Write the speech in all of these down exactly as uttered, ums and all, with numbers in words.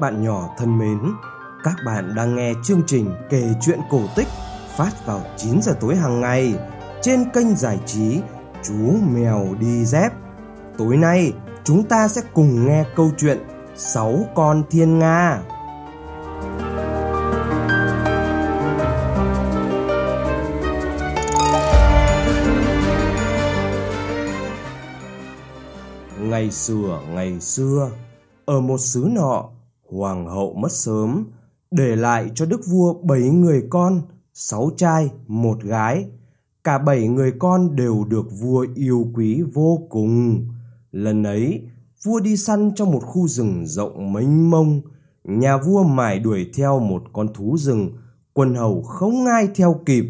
Các bạn nhỏ thân mến, các bạn đang nghe chương trình Kể Chuyện Cổ Tích phát vào chín giờ tối hàng ngày trên kênh giải trí Chú Mèo Đi Dép. Tối nay chúng ta sẽ cùng nghe câu chuyện Sáu Con Thiên Nga. Ngày xưa, ngày xưa, ở một xứ nọ, hoàng hậu mất sớm, để lại cho đức vua bảy người con, sáu trai, một gái. Cả bảy người con đều được vua yêu quý vô cùng. Lần ấy, vua đi săn trong một khu rừng rộng mênh mông. Nhà vua mải đuổi theo một con thú rừng, quân hầu không ai theo kịp.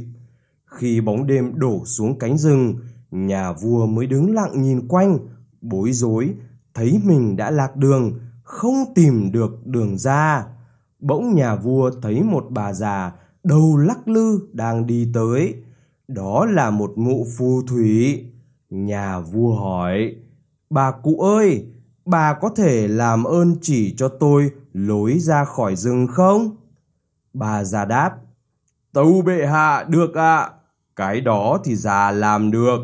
Khi bóng đêm đổ xuống cánh rừng, nhà vua mới đứng lặng nhìn quanh, bối rối, thấy mình đã lạc đường, không tìm được đường ra. Bỗng nhà vua thấy một bà già đầu lắc lư đang đi tới. Đó là một mụ phù thủy. Nhà vua hỏi: "Bà cụ ơi, bà có thể làm ơn chỉ cho tôi lối ra khỏi rừng không?" Bà già đáp: "Tâu bệ hạ được ạ, à. Cái đó thì già làm được,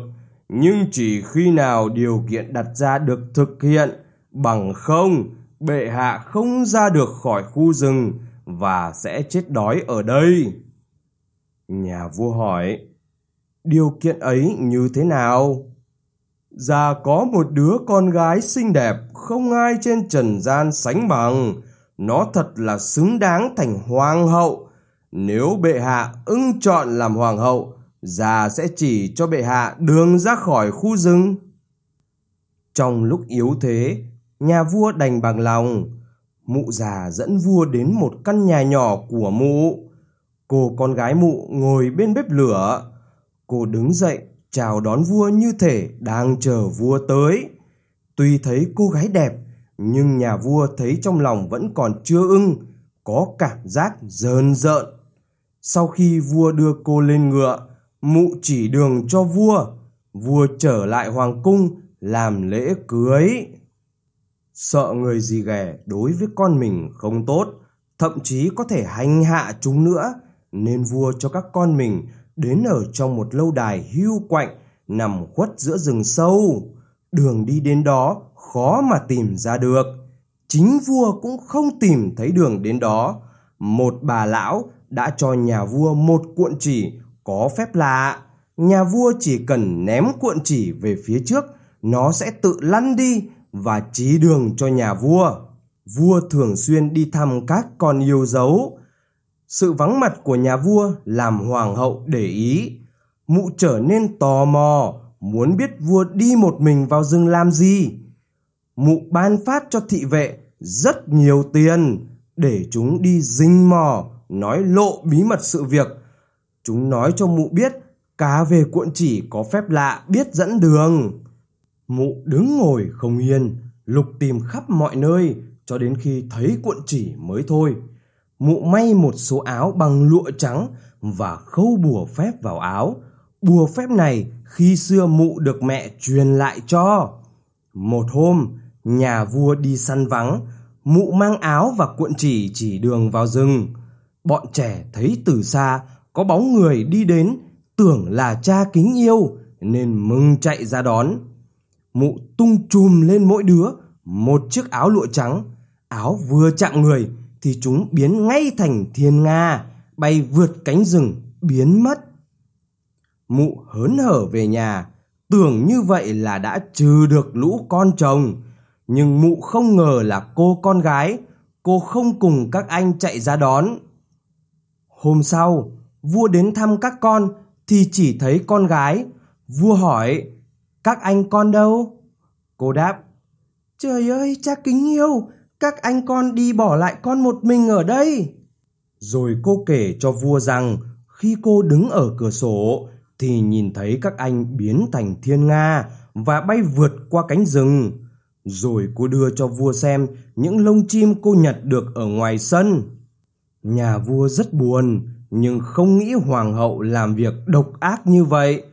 nhưng chỉ khi nào điều kiện đặt ra được thực hiện, bằng không bệ hạ không ra được khỏi khu rừng và sẽ chết đói ở đây." Nhà vua hỏi: "Điều kiện ấy như thế nào?" "Già có một đứa con gái xinh đẹp, không ai trên trần gian sánh bằng. Nó thật là xứng đáng thành hoàng hậu. Nếu bệ hạ ưng chọn làm hoàng hậu, già sẽ chỉ cho bệ hạ đường ra khỏi khu rừng." Trong lúc yếu thế, nhà vua đành bằng lòng. Mụ già dẫn vua đến một căn nhà nhỏ của mụ. Cô con gái mụ ngồi bên bếp lửa. Cô đứng dậy chào đón vua như thể đang chờ vua tới. Tuy thấy cô gái đẹp, nhưng nhà vua thấy trong lòng vẫn còn chưa ưng, có cảm giác rờn rợn. Sau khi vua đưa cô lên ngựa, mụ chỉ đường cho vua. Vua trở lại hoàng cung làm lễ cưới. Sợ người gì ghẻ đối với con mình không tốt, thậm chí có thể hành hạ chúng nữa, nên vua cho các con mình đến ở trong một lâu đài hưu quạnh nằm khuất giữa rừng sâu. Đường đi đến đó khó mà tìm ra được. Chính vua cũng không tìm thấy đường đến đó. Một bà lão đã cho nhà vua một cuộn chỉ có phép lạ. Nhà vua chỉ cần ném cuộn chỉ về phía trước, nó sẽ tự lăn đi và chỉ đường cho nhà vua. Vua thường xuyên đi thăm các con yêu dấu. Sự vắng mặt của nhà vua làm hoàng hậu để ý. Mụ trở nên tò mò, muốn biết vua đi một mình vào rừng làm gì. Mụ ban phát cho thị vệ rất nhiều tiền để chúng đi rình mò, nói lộ bí mật sự việc. Chúng nói cho mụ biết cả về cuộn chỉ có phép lạ biết dẫn đường. Mụ đứng ngồi không yên, lục tìm khắp mọi nơi cho đến khi thấy cuộn chỉ mới thôi. Mụ may một số áo bằng lụa trắng và khâu bùa phép vào áo. Bùa phép này khi xưa mụ được mẹ truyền lại cho. Một hôm, nhà vua đi săn vắng, mụ mang áo và cuộn chỉ chỉ đường vào rừng. Bọn trẻ thấy từ xa có bóng người đi đến, tưởng là cha kính yêu nên mừng chạy ra đón. Mụ tung chùm lên mỗi đứa một chiếc áo lụa trắng. Áo vừa chạm người thì chúng biến ngay thành thiên nga, bay vượt cánh rừng biến mất. Mụ hớn hở về nhà, tưởng như vậy là đã trừ được lũ con chồng. Nhưng mụ không ngờ là cô con gái, cô không cùng các anh chạy ra đón. Hôm sau, vua đến thăm các con thì chỉ thấy con gái. Vua hỏi: "Các anh con đâu?" Cô đáp: "Trời ơi, cha kính yêu, các anh con đi bỏ lại con một mình ở đây." Rồi cô kể cho vua rằng khi cô đứng ở cửa sổ thì nhìn thấy các anh biến thành thiên nga và bay vượt qua cánh rừng. Rồi cô đưa cho vua xem những lông chim cô nhặt được ở ngoài sân. Nhà vua rất buồn, nhưng không nghĩ hoàng hậu làm việc độc ác như vậy.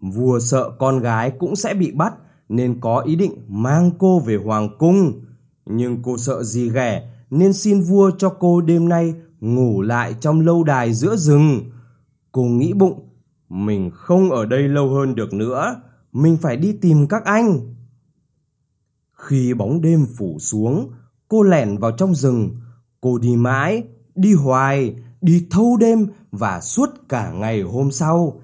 Vua sợ con gái cũng sẽ bị bắt nên có ý định mang cô về hoàng cung. Nhưng cô sợ gì ghẻ nên xin vua cho cô đêm nay ngủ lại trong lâu đài giữa rừng. Cô nghĩ bụng, mình không ở đây lâu hơn được nữa, mình phải đi tìm các anh. Khi bóng đêm phủ xuống, cô lẻn vào trong rừng. Cô đi mãi, đi hoài, đi thâu đêm và suốt cả ngày hôm sau.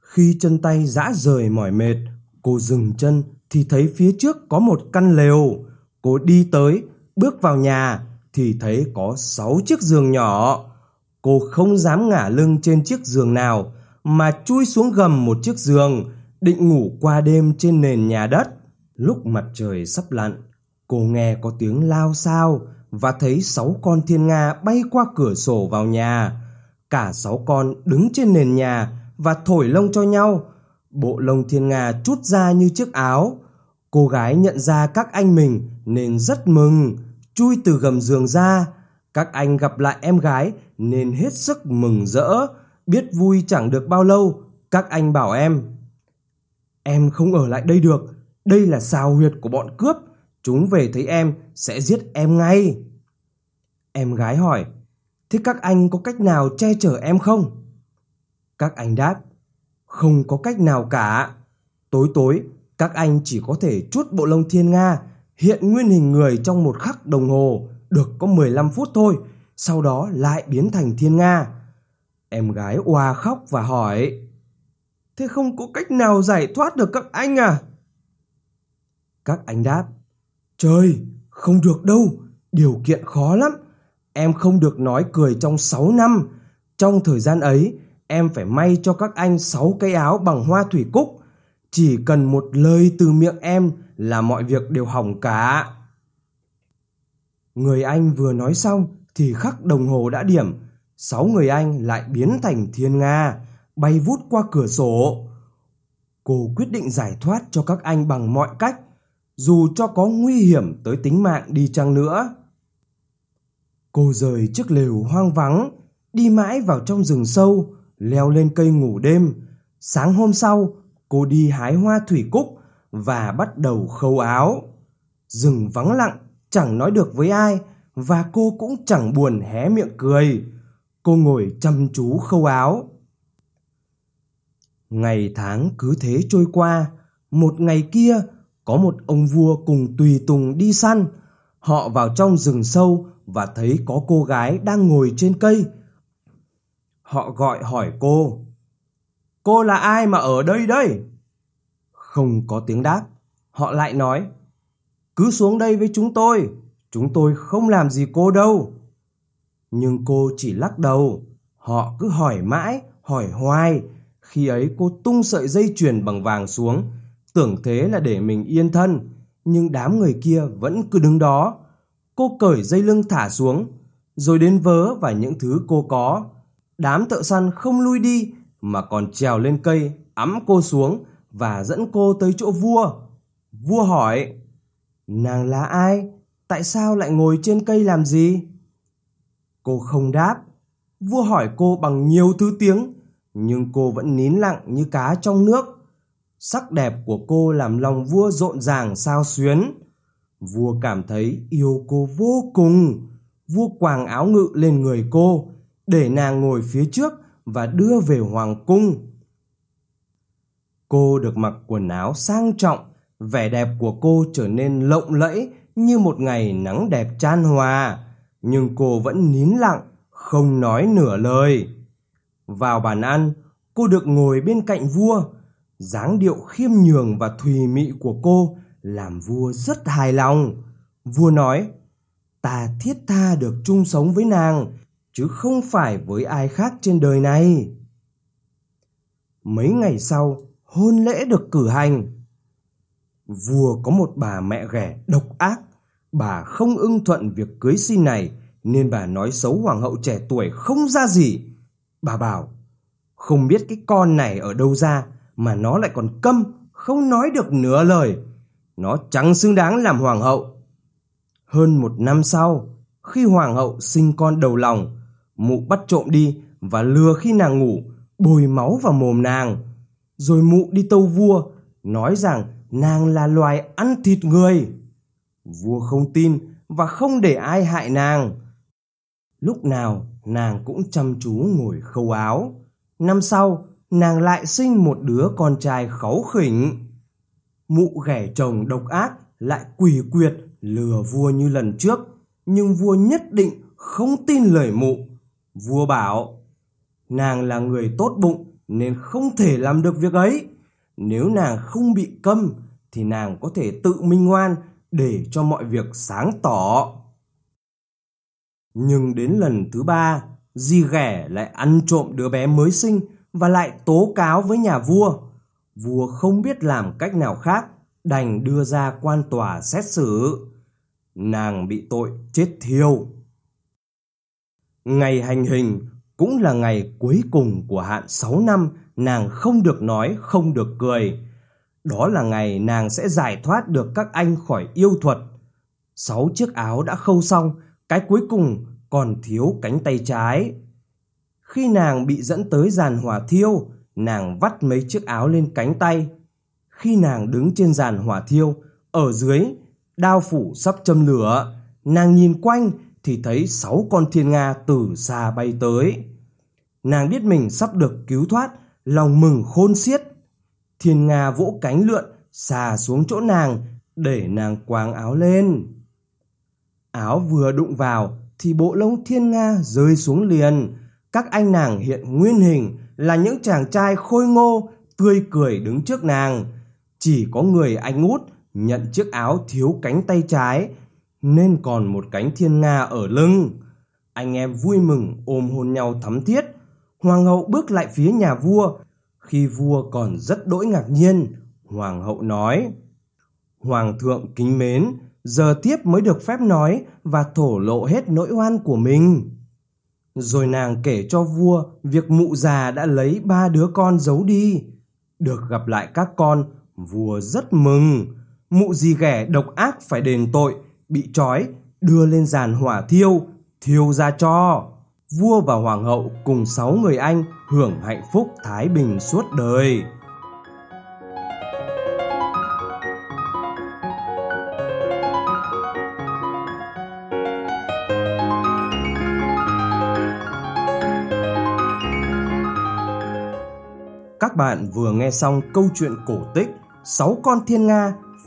Khi chân tay rã rời mỏi mệt, cô dừng chân thì thấy phía trước có một căn lều. Cô đi tới, bước vào nhà thì thấy có sáu chiếc giường nhỏ. Cô không dám ngả lưng trên chiếc giường nào mà chui xuống gầm một chiếc giường, định ngủ qua đêm trên nền nhà đất. Lúc mặt trời sắp lặn, cô nghe có tiếng lao xao và thấy sáu con thiên nga bay qua cửa sổ vào nhà. Cả sáu con đứng trên nền nhà và thổi lông cho nhau. Bộ lông thiên nga trút ra như chiếc áo. Cô gái nhận ra các anh mình nên rất mừng, chui từ gầm giường ra. Các anh gặp lại em gái nên hết sức mừng rỡ. Biết vui chẳng được bao lâu, các anh bảo em: em không ở lại đây được, đây là sào huyệt của bọn cướp. Chúng về thấy em sẽ giết em ngay. Em gái hỏi: thế các anh có cách nào che chở em không? Các anh đáp: không có cách nào cả. Tối tối các anh chỉ có thể trút bộ lông thiên nga hiện nguyên hình người trong một khắc đồng hồ, được có mười lăm phút thôi, sau đó lại biến thành thiên nga. Em gái oa khóc và hỏi: thế không có cách nào giải thoát được các anh à? Các anh đáp: trời, không được đâu, điều kiện khó lắm. Em không được nói cười trong sáu năm. Trong thời gian ấy, em phải may cho các anh sáu cái áo bằng hoa thủy cúc. Chỉ cần một lời từ miệng em là mọi việc đều hỏng cả. Người anh vừa nói xong thì khắc đồng hồ đã điểm. Sáu người anh lại biến thành thiên nga, bay vút qua cửa sổ. Cô quyết định giải thoát cho các anh bằng mọi cách, dù cho có nguy hiểm tới tính mạng đi chăng nữa. Cô rời chiếc lều hoang vắng, đi mãi vào trong rừng sâu, leo lên cây ngủ đêm. Sáng hôm sau, cô đi hái hoa thủy cúc và bắt đầu khâu áo. Rừng vắng lặng, chẳng nói được với ai, và cô cũng chẳng buồn hé miệng cười. Cô ngồi chăm chú khâu áo. Ngày tháng cứ thế trôi qua. Một ngày kia, có một ông vua cùng tùy tùng đi săn. Họ vào trong rừng sâu và thấy có cô gái đang ngồi trên cây. Họ gọi hỏi cô: cô là ai mà ở đây đây? Không có tiếng đáp. Họ lại nói: cứ xuống đây với chúng tôi, chúng tôi không làm gì cô đâu. Nhưng cô chỉ lắc đầu. Họ cứ hỏi mãi, hỏi hoài. Khi ấy cô tung sợi dây chuyền bằng vàng xuống, tưởng thế là để mình yên thân, nhưng đám người kia vẫn cứ đứng đó. Cô cởi dây lưng thả xuống, rồi đến vớ và những thứ cô có. Đám thợ săn không lui đi mà còn trèo lên cây, ẵm cô xuống và dẫn cô tới chỗ vua. Vua hỏi: nàng là ai? Tại sao lại ngồi trên cây làm gì? Cô không đáp. Vua hỏi cô bằng nhiều thứ tiếng, nhưng cô vẫn nín lặng như cá trong nước. Sắc đẹp của cô làm lòng vua rộn ràng xao xuyến. Vua cảm thấy yêu cô vô cùng. Vua quàng áo ngự lên người cô, để nàng ngồi phía trước và đưa về hoàng cung. Cô được mặc quần áo sang trọng. Vẻ đẹp của cô trở nên lộng lẫy như một ngày nắng đẹp chan hòa. Nhưng cô vẫn nín lặng, không nói nửa lời. Vào bàn ăn, cô được ngồi bên cạnh vua. Dáng điệu khiêm nhường và thùy mị của cô làm vua rất hài lòng. Vua nói: ta thiết tha được chung sống với nàng, chứ không phải với ai khác trên đời này. Mấy ngày sau, hôn lễ được cử hành. Vua có một bà mẹ ghẻ độc ác. Bà không ưng thuận việc cưới xin này, nên bà nói xấu hoàng hậu trẻ tuổi không ra gì. Bà bảo: không biết cái con này ở đâu ra mà nó lại còn câm, không nói được nửa lời. Nó chẳng xứng đáng làm hoàng hậu. Hơn một năm sau, khi hoàng hậu sinh con đầu lòng, mụ bắt trộm đi và lừa khi nàng ngủ, bồi máu vào mồm nàng. Rồi mụ đi tâu vua, nói rằng nàng là loài ăn thịt người. Vua không tin và không để ai hại nàng. Lúc nào nàng cũng chăm chú ngồi khâu áo. Năm sau, nàng lại sinh một đứa con trai kháu khỉnh. Mụ ghẻ chồng độc ác lại quỷ quyệt lừa vua như lần trước, nhưng vua nhất định không tin lời mụ. Vua bảo nàng là người tốt bụng nên không thể làm được việc ấy. Nếu nàng không bị câm thì nàng có thể tự minh ngoan để cho mọi việc sáng tỏ. Nhưng đến lần thứ ba, dì ghẻ lại ăn trộm đứa bé mới sinh và lại tố cáo với nhà vua. Vua không biết làm cách nào khác, đành đưa ra quan tòa xét xử. Nàng bị tội chết thiêu. Ngày hành hình cũng là ngày cuối cùng của hạn sáu năm nàng không được nói, không được cười. Đó là ngày nàng sẽ giải thoát được các anh khỏi yêu thuật. Sáu chiếc áo đã khâu xong, cái cuối cùng còn thiếu cánh tay trái. Khi nàng bị dẫn tới giàn hỏa thiêu, nàng vắt mấy chiếc áo lên cánh tay. Khi nàng đứng trên giàn hỏa thiêu, ở dưới, đao phủ sắp châm lửa, nàng nhìn quanh thì thấy sáu con thiên nga từ xa bay tới. Nàng biết mình sắp được cứu thoát, lòng mừng khôn xiết. Thiên nga vỗ cánh lượn xà xuống chỗ nàng để nàng quàng áo lên. Áo vừa đụng vào thì bộ lông thiên nga rơi xuống liền. Các anh nàng hiện nguyên hình là những chàng trai khôi ngô, tươi cười đứng trước nàng. Chỉ có người anh út nhận chiếc áo thiếu cánh tay trái nên còn một cánh thiên nga ở lưng. Anh em vui mừng ôm hôn nhau thắm thiết. Hoàng hậu bước lại phía nhà vua. Khi vua còn rất đỗi ngạc nhiên, hoàng hậu nói: "Hoàng thượng kính mến, giờ tiếp mới được phép nói và thổ lộ hết nỗi oan của mình." Rồi nàng kể cho vua việc mụ già đã lấy ba đứa con giấu đi. Được gặp lại các con, vua rất mừng. Mụ dì ghẻ độc ác phải đền tội, bị trói, đưa lên giàn hỏa thiêu, thiêu ra cho. Vua và hoàng hậu cùng sáu người anh hưởng hạnh phúc thái bình suốt đời. Các bạn vừa nghe xong câu chuyện cổ tích Sáu con thiên nga